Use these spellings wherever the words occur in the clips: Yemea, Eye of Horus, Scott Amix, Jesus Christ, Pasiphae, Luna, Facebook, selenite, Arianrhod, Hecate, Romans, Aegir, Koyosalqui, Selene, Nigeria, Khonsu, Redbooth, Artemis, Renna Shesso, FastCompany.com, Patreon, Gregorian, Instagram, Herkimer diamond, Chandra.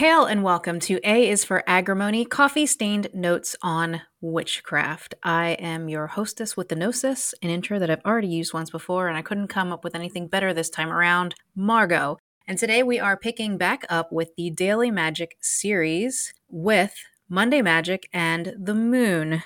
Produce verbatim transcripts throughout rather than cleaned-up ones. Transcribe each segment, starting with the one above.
Hail and welcome to A is for Agrimony, coffee-stained notes on witchcraft. I am your hostess with the gnosis, an intro that I've already used once before, and I couldn't come up with anything better this time around, Margo. And today we are picking back up with the Daily Magic series with Monday Magic and the Moon.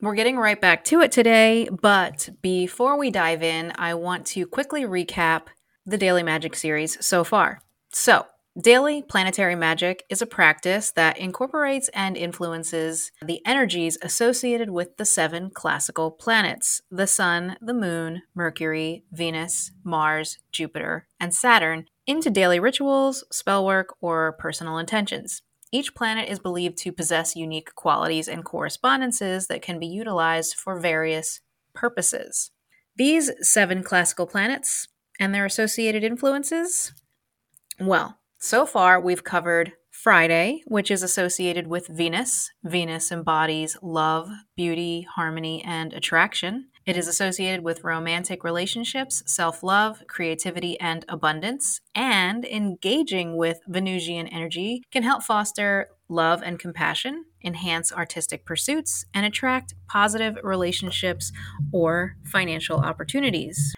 We're getting right back to it today, but before we dive in, I want to quickly recap the Daily Magic series so far. So, daily planetary magic is a practice that incorporates and influences the energies associated with the seven classical planets: the Sun, the Moon, Mercury, Venus, Mars, Jupiter, and Saturn, into daily rituals, spellwork, or personal intentions. Each planet is believed to possess unique qualities and correspondences that can be utilized for various purposes. These seven classical planets and their associated influences? Well, so far, we've covered Friday, which is associated with Venus. Venus embodies love, beauty, harmony, and attraction. It is associated with romantic relationships, self-love, creativity, and abundance. And engaging with Venusian energy can help foster love and compassion, enhance artistic pursuits, and attract positive relationships or financial opportunities.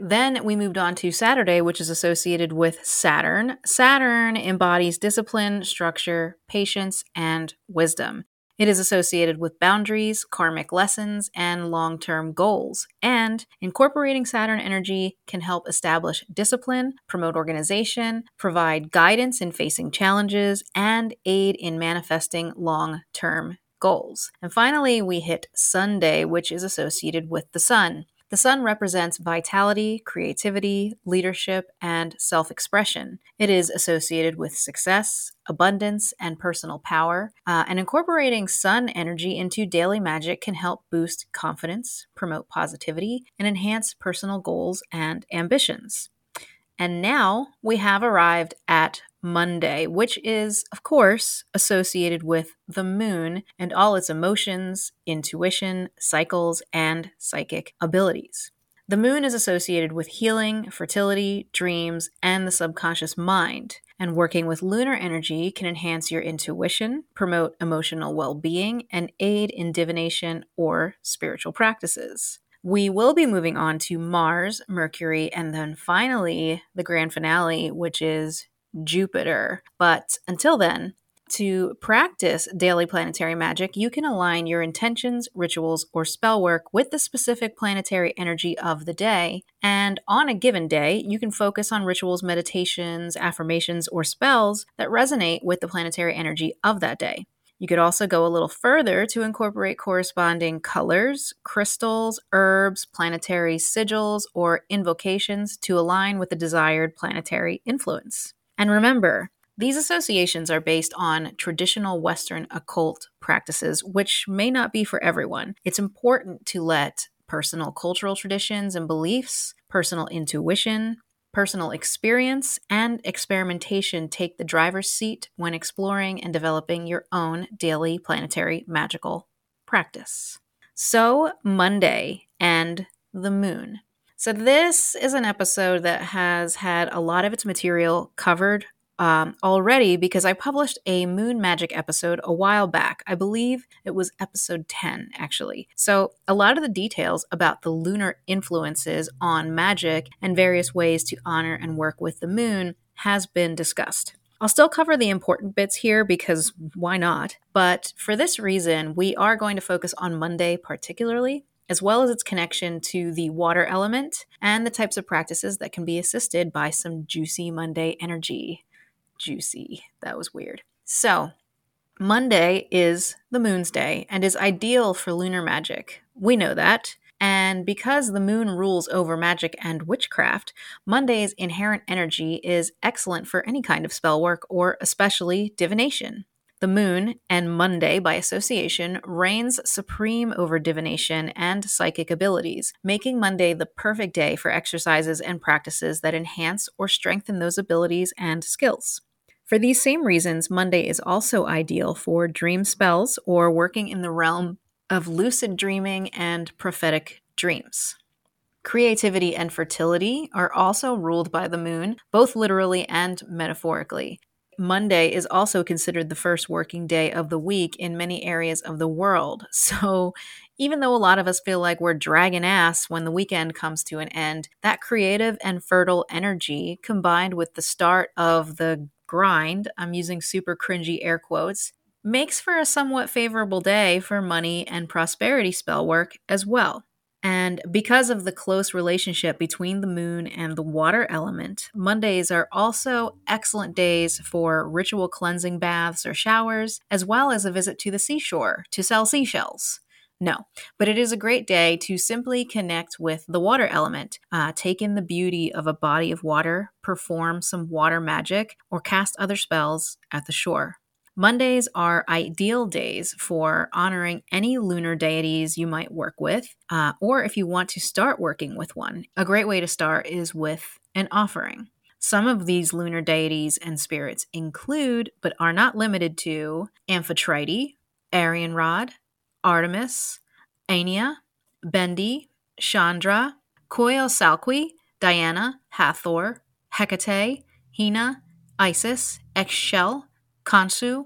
Then we moved on to Saturday, which is associated with Saturn. Saturn embodies discipline, structure, patience, and wisdom. It is associated with boundaries, karmic lessons, and long-term goals. And incorporating Saturn energy can help establish discipline, promote organization, provide guidance in facing challenges, and aid in manifesting long-term goals. And finally, we hit Sunday, which is associated with the Sun. The Sun represents vitality, creativity, leadership, and self-expression. It is associated with success, abundance, and personal power. Uh, and incorporating Sun energy into daily magic can help boost confidence, promote positivity, and enhance personal goals and ambitions. And now we have arrived at Monday, which is, of course, associated with the Moon and all its emotions, intuition, cycles, and psychic abilities. The Moon is associated with healing, fertility, dreams, and the subconscious mind. And working with lunar energy can enhance your intuition, promote emotional well-being, and aid in divination or spiritual practices. We will be moving on to Mars, Mercury, and then finally the grand finale, which is Jupiter. But until then, to practice daily planetary magic, you can align your intentions, rituals, or spell work with the specific planetary energy of the day. And on a given day, you can focus on rituals, meditations, affirmations, or spells that resonate with the planetary energy of that day. You could also go a little further to incorporate corresponding colors, crystals, herbs, planetary sigils, or invocations to align with the desired planetary influence. And remember, these associations are based on traditional Western occult practices, which may not be for everyone. It's important to let personal cultural traditions and beliefs, personal intuition, personal experience, and experimentation take the driver's seat when exploring and developing your own daily planetary magical practice. So, Monday and the Moon. So this is an episode that has had a lot of its material covered um, already because I published a Moon Magic episode a while back. I believe it was episode ten, actually. So a lot of the details about the lunar influences on magic and various ways to honor and work with the moon has been discussed. I'll still cover the important bits here because why not? But for this reason, we are going to focus on Monday particularly, as well as its connection to the water element and the types of practices that can be assisted by some juicy Monday energy. Juicy. That was weird. So, Monday is the moon's day and is ideal for lunar magic. We know that. And because the moon rules over magic and witchcraft, Monday's inherent energy is excellent for any kind of spell work or especially divination. The moon, and Monday by association, reigns supreme over divination and psychic abilities, making Monday the perfect day for exercises and practices that enhance or strengthen those abilities and skills. For these same reasons, Monday is also ideal for dream spells or working in the realm of lucid dreaming and prophetic dreams. Creativity and fertility are also ruled by the moon, both literally and metaphorically. Monday is also considered the first working day of the week in many areas of the world. So even though a lot of us feel like we're dragging ass when the weekend comes to an end, that creative and fertile energy combined with the start of the grind, I'm using super cringy air quotes, makes for a somewhat favorable day for money and prosperity spell work as well. And because of the close relationship between the moon and the water element, Mondays are also excellent days for ritual cleansing baths or showers, as well as a visit to the seashore to sell seashells. No, but it is a great day to simply connect with the water element, uh, take in the beauty of a body of water, perform some water magic, or cast other spells at the shore. Mondays are ideal days for honoring any lunar deities you might work with, uh, or if you want to start working with one. A great way to start is with an offering. Some of these lunar deities and spirits include, but are not limited to, Amphitrite, Arianrhod, Artemis, Aenea, Bendi, Chandra, Koyosalqui, Diana, Hathor, Hecate, Hina, Isis, Ekshel, Khonsu,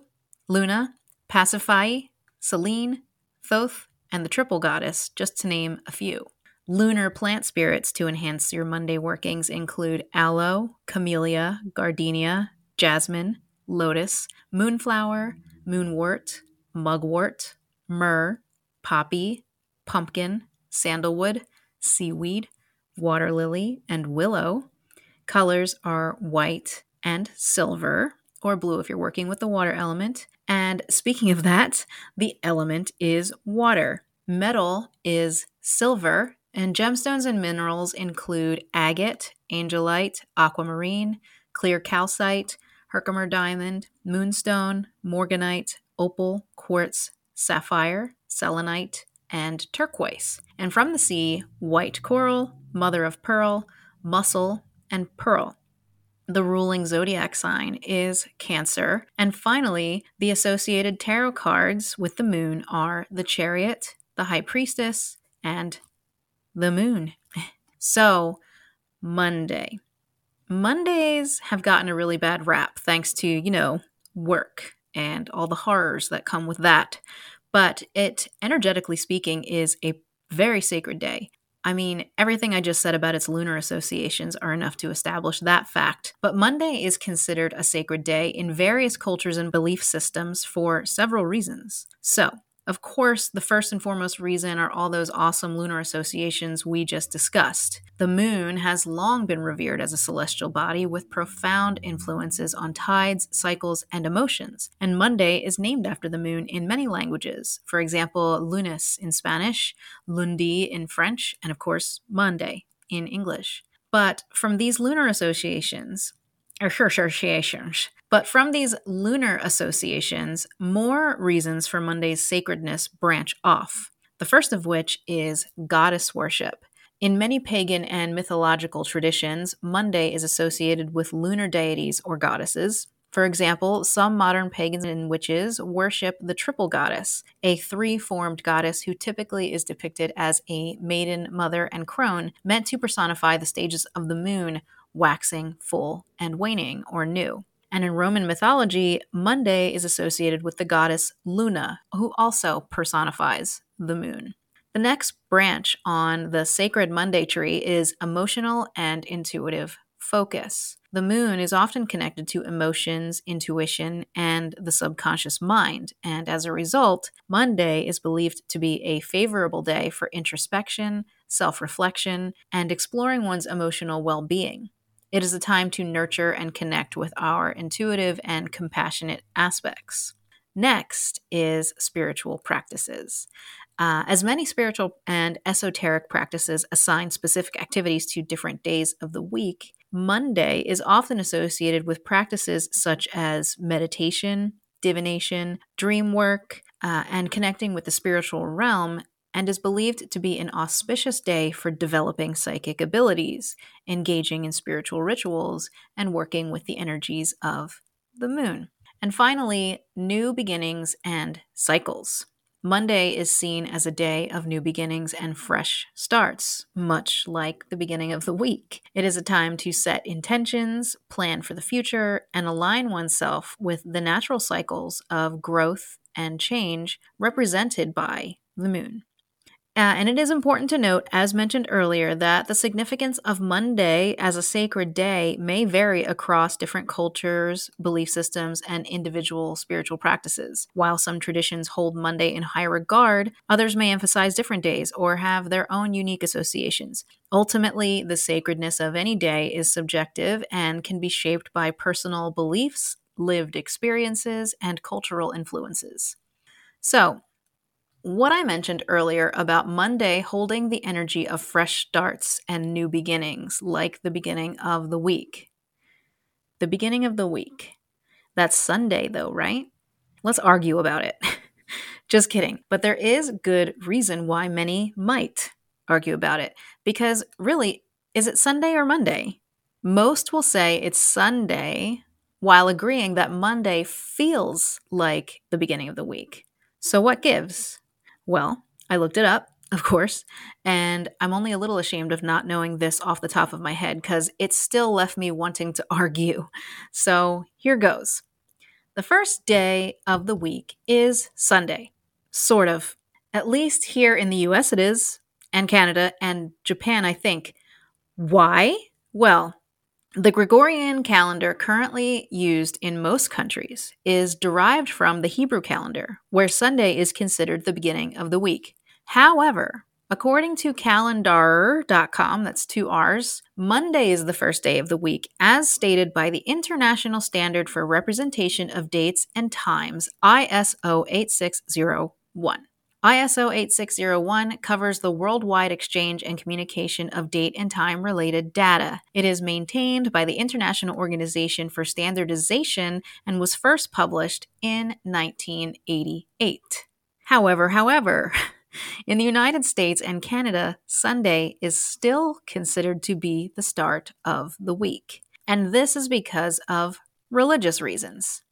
Luna, Pasiphae, Selene, Thoth, and the Triple Goddess, just to name a few. Lunar plant spirits to enhance your Monday workings include aloe, camellia, gardenia, jasmine, lotus, moonflower, moonwort, mugwort, myrrh, poppy, pumpkin, sandalwood, seaweed, water lily, and willow. Colors are white and silver, or blue if you're working with the water element. And speaking of that, the element is water. Metal is silver, and gemstones and minerals include agate, angelite, aquamarine, clear calcite, Herkimer diamond, moonstone, morganite, opal, quartz, sapphire, selenite, and turquoise. And from the sea, white coral, mother of pearl, mussel, and pearl. The ruling zodiac sign is Cancer. And finally, the associated tarot cards with the moon are the Chariot, the High Priestess, and the moon. So, Monday. Mondays have gotten a really bad rap thanks to, you know, work and all the horrors that come with that. But it, energetically speaking, is a very sacred day. I mean, everything I just said about its lunar associations are enough to establish that fact, but Monday is considered a sacred day in various cultures and belief systems for several reasons. So, of course, the first and foremost reason are all those awesome lunar associations we just discussed. The moon has long been revered as a celestial body with profound influences on tides, cycles, and emotions, and Monday is named after the moon in many languages. For example, lunes in Spanish, lundi in French, and of course, Monday in English. But from these lunar associations, But from these lunar associations, more reasons for Monday's sacredness branch off, the first of which is goddess worship. In many pagan and mythological traditions, Monday is associated with lunar deities or goddesses. For example, some modern pagans and witches worship the Triple Goddess, a three-formed goddess who typically is depicted as a maiden, mother, and crone, meant to personify the stages of the moon, waxing, full, and waning, or new. And in Roman mythology, Monday is associated with the goddess Luna, who also personifies the moon. The next branch on the sacred Monday tree is emotional and intuitive focus. The moon is often connected to emotions, intuition, and the subconscious mind, and as a result, Monday is believed to be a favorable day for introspection, self-reflection, and exploring one's emotional well-being. It is a time to nurture and connect with our intuitive and compassionate aspects. Next is spiritual practices. Uh, as many spiritual and esoteric practices assign specific activities to different days of the week, Monday is often associated with practices such as meditation, divination, dream work, uh, and connecting with the spiritual realm, and is believed to be an auspicious day for developing psychic abilities, engaging in spiritual rituals, and working with the energies of the moon. And finally, new beginnings and cycles. Monday is seen as a day of new beginnings and fresh starts, much like the beginning of the week. It is a time to set intentions, plan for the future, and align oneself with the natural cycles of growth and change represented by the moon. Uh, and it is important to note, as mentioned earlier, that the significance of Monday as a sacred day may vary across different cultures, belief systems, and individual spiritual practices. While some traditions hold Monday in high regard, others may emphasize different days or have their own unique associations. Ultimately, the sacredness of any day is subjective and can be shaped by personal beliefs, lived experiences, and cultural influences. So, what I mentioned earlier about Monday holding the energy of fresh starts and new beginnings, like the beginning of the week. The beginning of the week. That's Sunday though, right? Let's argue about it. Just kidding. But there is good reason why many might argue about it. Because really, is it Sunday or Monday? Most will say it's Sunday, while agreeing that Monday feels like the beginning of the week. So what gives? Well, I looked it up, of course, and I'm only a little ashamed of not knowing this off the top of my head because it still left me wanting to argue. So here goes. The first day of the week is Sunday, sort of. At least here in the U S it is, and Canada and Japan, I think. Why? Well, the Gregorian calendar currently used in most countries is derived from the Hebrew calendar, where Sunday is considered the beginning of the week. However, according to calendar dot com, that's two R's, Monday is the first day of the week, as stated by the International Standard for Representation of Dates and Times, I S O eight six zero one. I S O eight six zero one covers the worldwide exchange and communication of date and time-related data. It is maintained by the International Organization for Standardization and was first published in nineteen eighty-eight. However, however, in the United States and Canada, Sunday is still considered to be the start of the week. And this is because of religious reasons.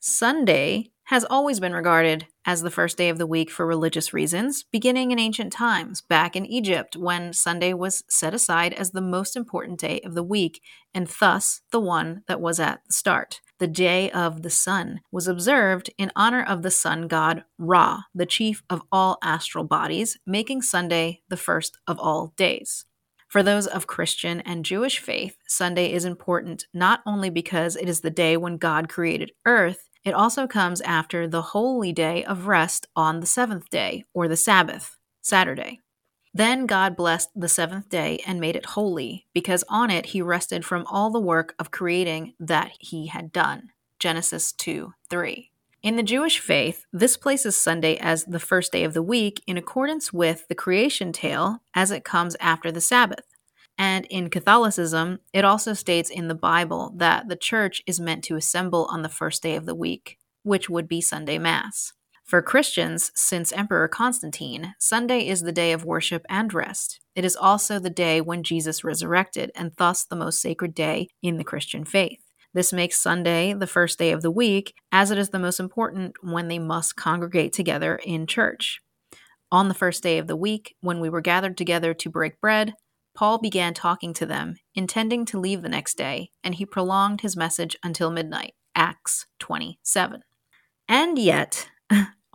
Sunday has always been regarded as the first day of the week for religious reasons, beginning in ancient times, back in Egypt, when Sunday was set aside as the most important day of the week, and thus the one that was at the start. The day of the sun was observed in honor of the sun god Ra, the chief of all astral bodies, making Sunday the first of all days. For those of Christian and Jewish faith, Sunday is important not only because it is the day when God created earth. It also comes after the holy day of rest on the seventh day, or the Sabbath, Saturday. Then God blessed the seventh day and made it holy, because on it he rested from all the work of creating that he had done. Genesis two three. In the Jewish faith, this places Sunday as the first day of the week in accordance with the creation tale, as it comes after the Sabbath. And in Catholicism, it also states in the Bible that the church is meant to assemble on the first day of the week, which would be Sunday Mass. For Christians, since Emperor Constantine, Sunday is the day of worship and rest. It is also the day when Jesus resurrected, and thus the most sacred day in the Christian faith. This makes Sunday the first day of the week, as it is the most important when they must congregate together in church. On the first day of the week, when we were gathered together to break bread, Paul began talking to them, intending to leave the next day, and he prolonged his message until midnight, Acts twenty-seven. And yet,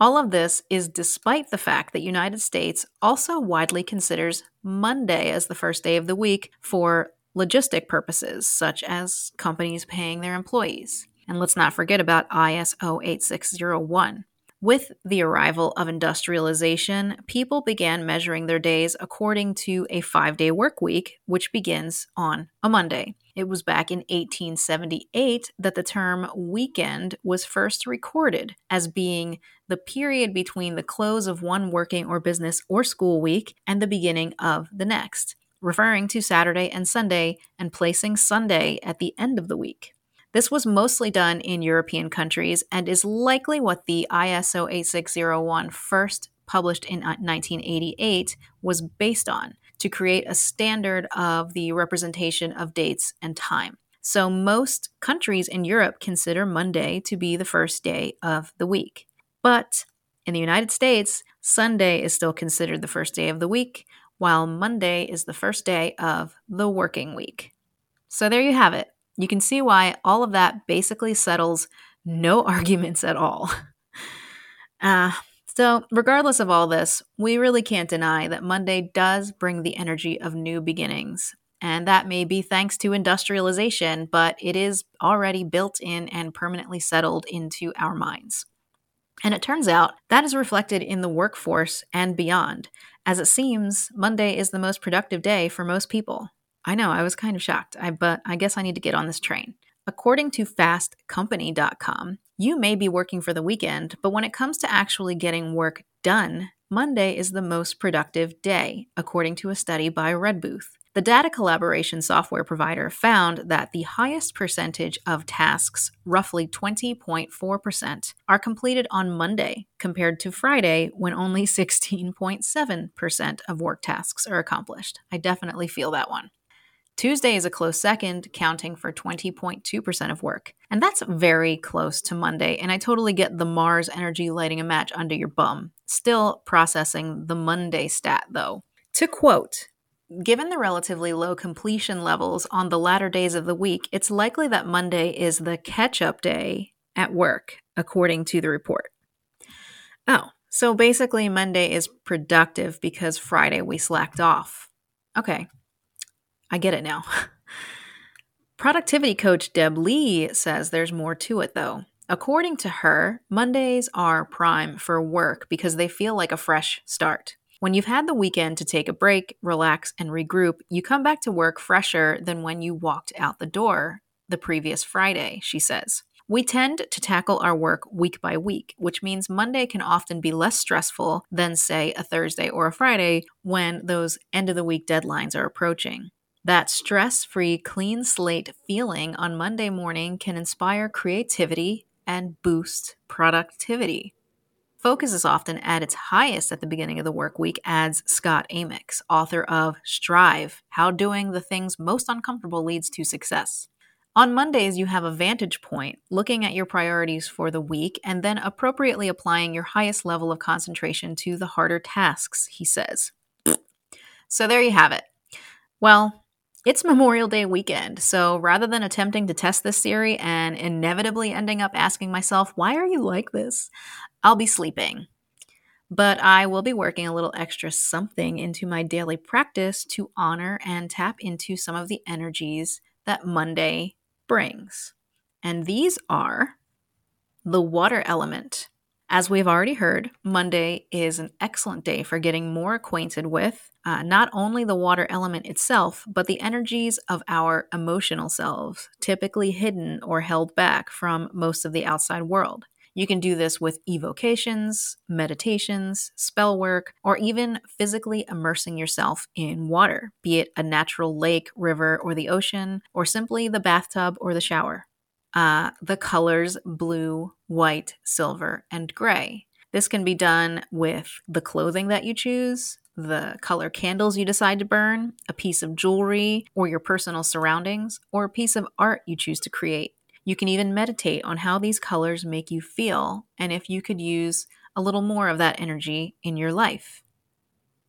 all of this is despite the fact that the United States also widely considers Monday as the first day of the week for logistic purposes, such as companies paying their employees. And let's not forget about I S O eight six zero one. With the arrival of industrialization, people began measuring their days according to a five-day work week, which begins on a Monday. It was back in eighteen seventy-eight that the term weekend was first recorded as being the period between the close of one working or business or school week and the beginning of the next, referring to Saturday and Sunday and placing Sunday at the end of the week. This was mostly done in European countries and is likely what the I S O eight six zero one, first published in nineteen eighty-eight, was based on, to create a standard of the representation of dates and time. So most countries in Europe consider Monday to be the first day of the week. But In the United States, Sunday is still considered the first day of the week, while Monday is the first day of the working week. So there you have it. You can see why all of that basically settles no arguments at all. Uh, so regardless of all this, we really can't deny that Monday does bring the energy of new beginnings. And that may be thanks to industrialization, but it is already built in and permanently settled into our minds. And it turns out that is reflected in the workforce and beyond. As it seems, Monday is the most productive day for most people. I know, I was kind of shocked, I, but I guess I need to get on this train. According to Fast Company dot com, you may be working for the weekend, but when it comes to actually getting work done, Monday is the most productive day, according to a study by Redbooth. The data collaboration software provider found that the highest percentage of tasks, roughly twenty point four percent, are completed on Monday compared to Friday when only sixteen point seven percent of work tasks are accomplished. I definitely feel that one. Tuesday is a close second, counting for twenty point two percent of work. And that's very close to Monday, and I totally get the Mars energy lighting a match under your bum. Still processing the Monday stat, though. To quote, "Given the relatively low completion levels on the latter days of the week, it's likely that Monday is the catch-up day at work," according to the report. Oh, so basically Monday is productive because Friday we slacked off. Okay, I get it now. Productivity coach Deb Lee says there's more to it, though. According to her, Mondays are prime for work because they feel like a fresh start. When you've had the weekend to take a break, relax, and regroup, you come back to work fresher than when you walked out the door the previous Friday, she says. "We tend to tackle our work week by week, which means Monday can often be less stressful than, say, a Thursday or a Friday when those end-of-the-week deadlines are approaching. That stress-free, clean slate feeling on Monday morning can inspire creativity and boost productivity. Focus is often at its highest at the beginning of the work week," adds Scott Amix, author of Strive, How Doing the Things Most Uncomfortable Leads to Success. On Mondays, you have a vantage point, looking at your priorities for the week and then appropriately applying your highest level of concentration to the harder tasks, he says. So there you have it. Well, it's Memorial Day weekend, so rather than attempting to test this theory and inevitably ending up asking myself, why are you like this? I'll be sleeping. But I will be working a little extra something into my daily practice to honor and tap into some of the energies that Monday brings. And these are the water element. As we've already heard, Monday is an excellent day for getting more acquainted with uh, not only the water element itself, but the energies of our emotional selves, typically hidden or held back from most of the outside world. You can do this with evocations, meditations, spell work, or even physically immersing yourself in water, be it a natural lake, river, or the ocean, or simply the bathtub or the shower. Uh, the colors blue, white, silver, and gray. This can be done with the clothing that you choose, the color candles you decide to burn, a piece of jewelry or your personal surroundings, or a piece of art you choose to create. You can even meditate on how these colors make you feel and if you could use a little more of that energy in your life.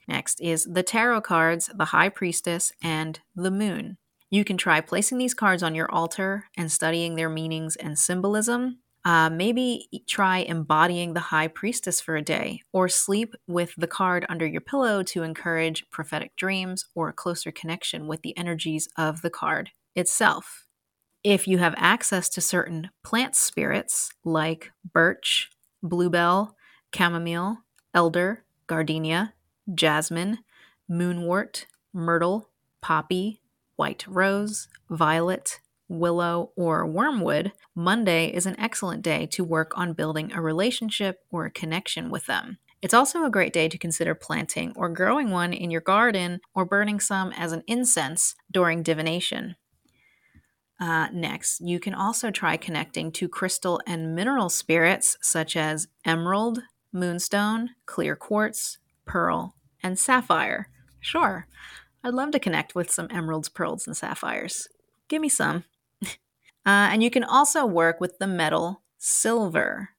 Next is the tarot cards, the High Priestess, and the Moon. You can try placing these cards on your altar and studying their meanings and symbolism. Uh, maybe try embodying the High Priestess for a day, or sleep with the card under your pillow to encourage prophetic dreams or a closer connection with the energies of the card itself. If you have access to certain plant spirits like birch, bluebell, chamomile, elder, gardenia, jasmine, moonwort, myrtle, poppy, white rose, violet, willow, or wormwood, Monday is an excellent day to work on building a relationship or a connection with them. It's also a great day to consider planting or growing one in your garden or burning some as an incense during divination. Uh, next, you can also try connecting to crystal and mineral spirits such as emerald, moonstone, clear quartz, pearl, and sapphire. Sure. I'd love to connect with some emeralds, pearls, and sapphires. Give me some. uh, and you can also work with the metal silver.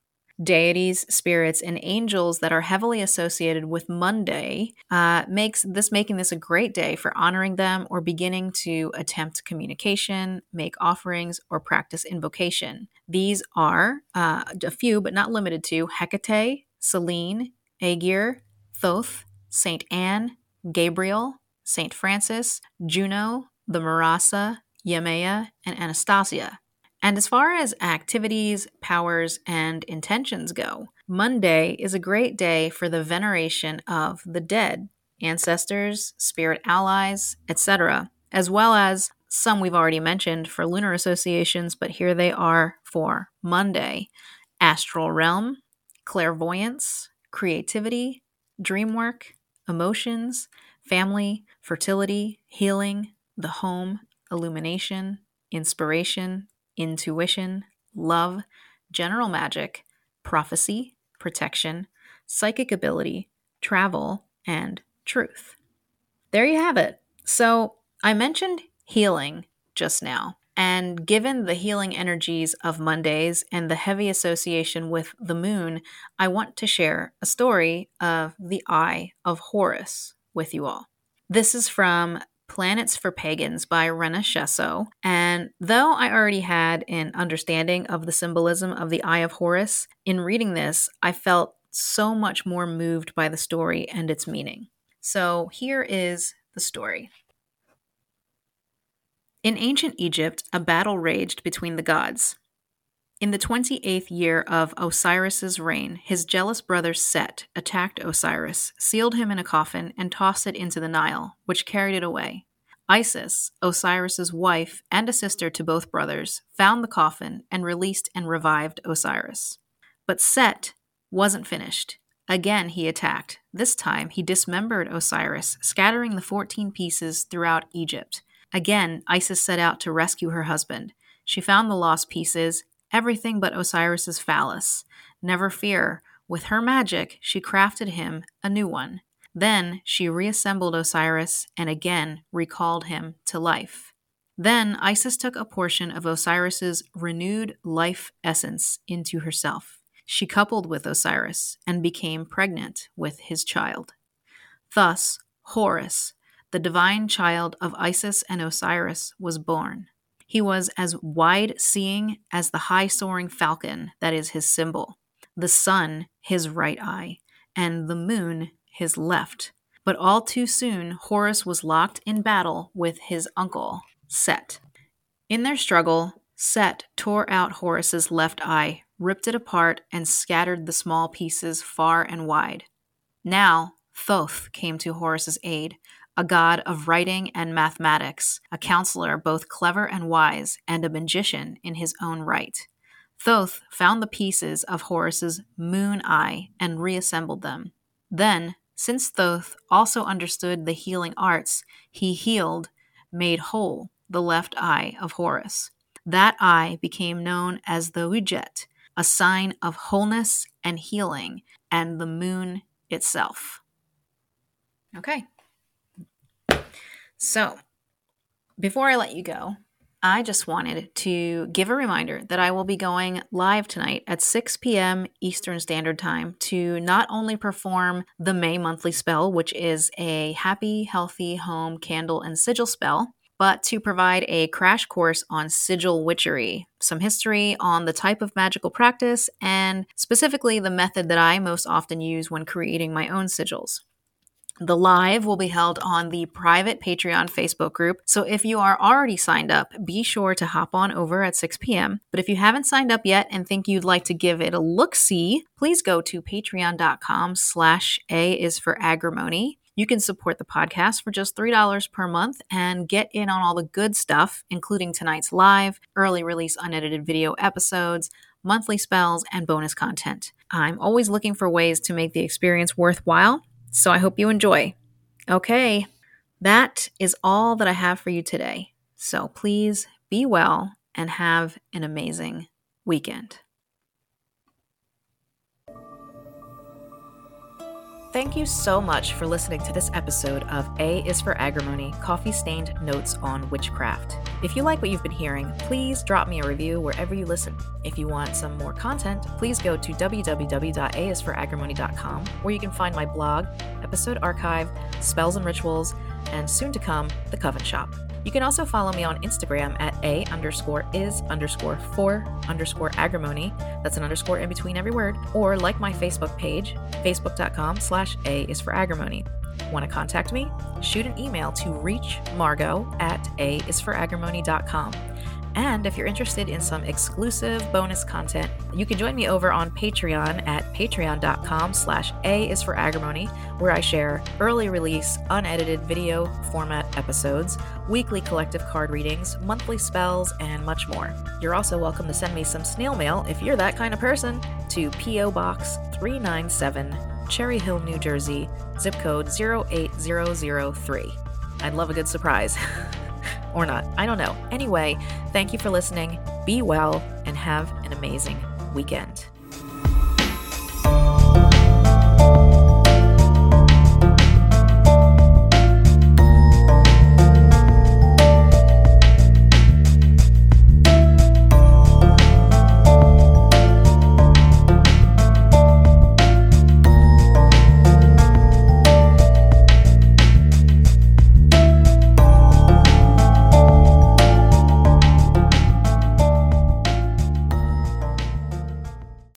deities, spirits, and angels that are heavily associated with Monday, uh, makes this making this a great day for honoring them or beginning to attempt communication, make offerings, or practice invocation. These are uh, a few, but not limited to Hecate, Selene, Aegir, Thoth, Saint Anne, Gabriel, Saint Francis, Juno, the Marasa, Yemea, and Anastasia. And as far as activities, powers, and intentions go, Monday is a great day for the veneration of the dead, ancestors, spirit allies, et cetera, as well as some we've already mentioned for lunar associations, but here they are for Monday: astral realm, clairvoyance, creativity, dreamwork, emotions, family, fertility, healing, the home, illumination, inspiration, intuition, love, general magic, prophecy, protection, psychic ability, travel, and truth. There you have it. So I mentioned healing just now, and given the healing energies of Mondays and the heavy association with the moon, I want to share a story of the Eye of Horus with you all. This is from Planets for Pagans by Renna Shesso, and though I already had an understanding of the symbolism of the Eye of Horus, in reading this, I felt so much more moved by the story and its meaning. So here is the story. In ancient Egypt, a battle raged between the gods. In the twenty-eighth year of Osiris's reign, his jealous brother Set attacked Osiris, sealed him in a coffin, and tossed it into the Nile, which carried it away. Isis, Osiris's wife and a sister to both brothers, found the coffin and released and revived Osiris. But Set wasn't finished. Again he attacked. This time he dismembered Osiris, scattering the fourteen pieces throughout Egypt. Again, Isis set out to rescue her husband. She found the lost pieces, everything but Osiris's phallus. Never fear, with her magic, she crafted him a new one. Then she reassembled Osiris and again recalled him to life. Then Isis took a portion of Osiris's renewed life essence into herself. She coupled with Osiris and became pregnant with his child. Thus, Horus, the divine child of Isis and Osiris, was born. He was as wide-seeing as the high-soaring falcon that is his symbol, the sun his right eye, and the moon his left. But all too soon, Horus was locked in battle with his uncle, Set. In their struggle, Set tore out Horus's left eye, ripped it apart, and scattered the small pieces far and wide. Now, Thoth came to Horus's aid, a god of writing and mathematics, a counselor both clever and wise, and a magician in his own right. Thoth found the pieces of Horus's moon eye and reassembled them. Then, since Thoth also understood the healing arts, he healed, made whole, the left eye of Horus. That eye became known as the Wedjet, a sign of wholeness and healing, and the moon itself. Okay. So, before I let you go, I just wanted to give a reminder that I will be going live tonight at six p.m. Eastern Standard Time to not only perform the May monthly spell, which is a happy, healthy home candle and sigil spell, but to provide a crash course on sigil witchery, some history on the type of magical practice, and specifically the method that I most often use when creating my own sigils. The live will be held on the private Patreon Facebook group, so if you are already signed up, be sure to hop on over at six p.m. But if you haven't signed up yet and think you'd like to give it a look-see, please go to patreon.com slash A is for Agrimony. You can support the podcast for just three dollars per month and get in on all the good stuff, including tonight's live, early release unedited video episodes, monthly spells, and bonus content. I'm always looking for ways to make the experience worthwhile, so I hope you enjoy. Okay, that is all that I have for you today. So please be well and have an amazing weekend. Thank you so much for listening to this episode of A is for Agrimony, Coffee Stained Notes on Witchcraft. If you like what you've been hearing, please drop me a review wherever you listen. If you want some more content, please go to w w w dot a is for agrimony dot com, where you can find my blog, episode archive, spells and rituals, and soon to come, the Coven Shop. You can also follow me on Instagram at a underscore is underscore for underscore agrimony. That's an underscore in between every word. Or like my Facebook page, facebook.com slash a is for agrimony. Want to contact me? Shoot an email to reach Margo at a is for agrimony dot com. And if you're interested in some exclusive bonus content, you can join me over on Patreon at patreon.com slash A is for Agrimony, where I share early release, unedited video format episodes, weekly collective card readings, monthly spells, and much more. You're also welcome to send me some snail mail if you're that kind of person to P O Box three ninety-seven, Cherry Hill, New Jersey, zip code zero eight zero zero three. I'd love a good surprise. Or not. I don't know. Anyway, thank you for listening. Be well and have an amazing weekend.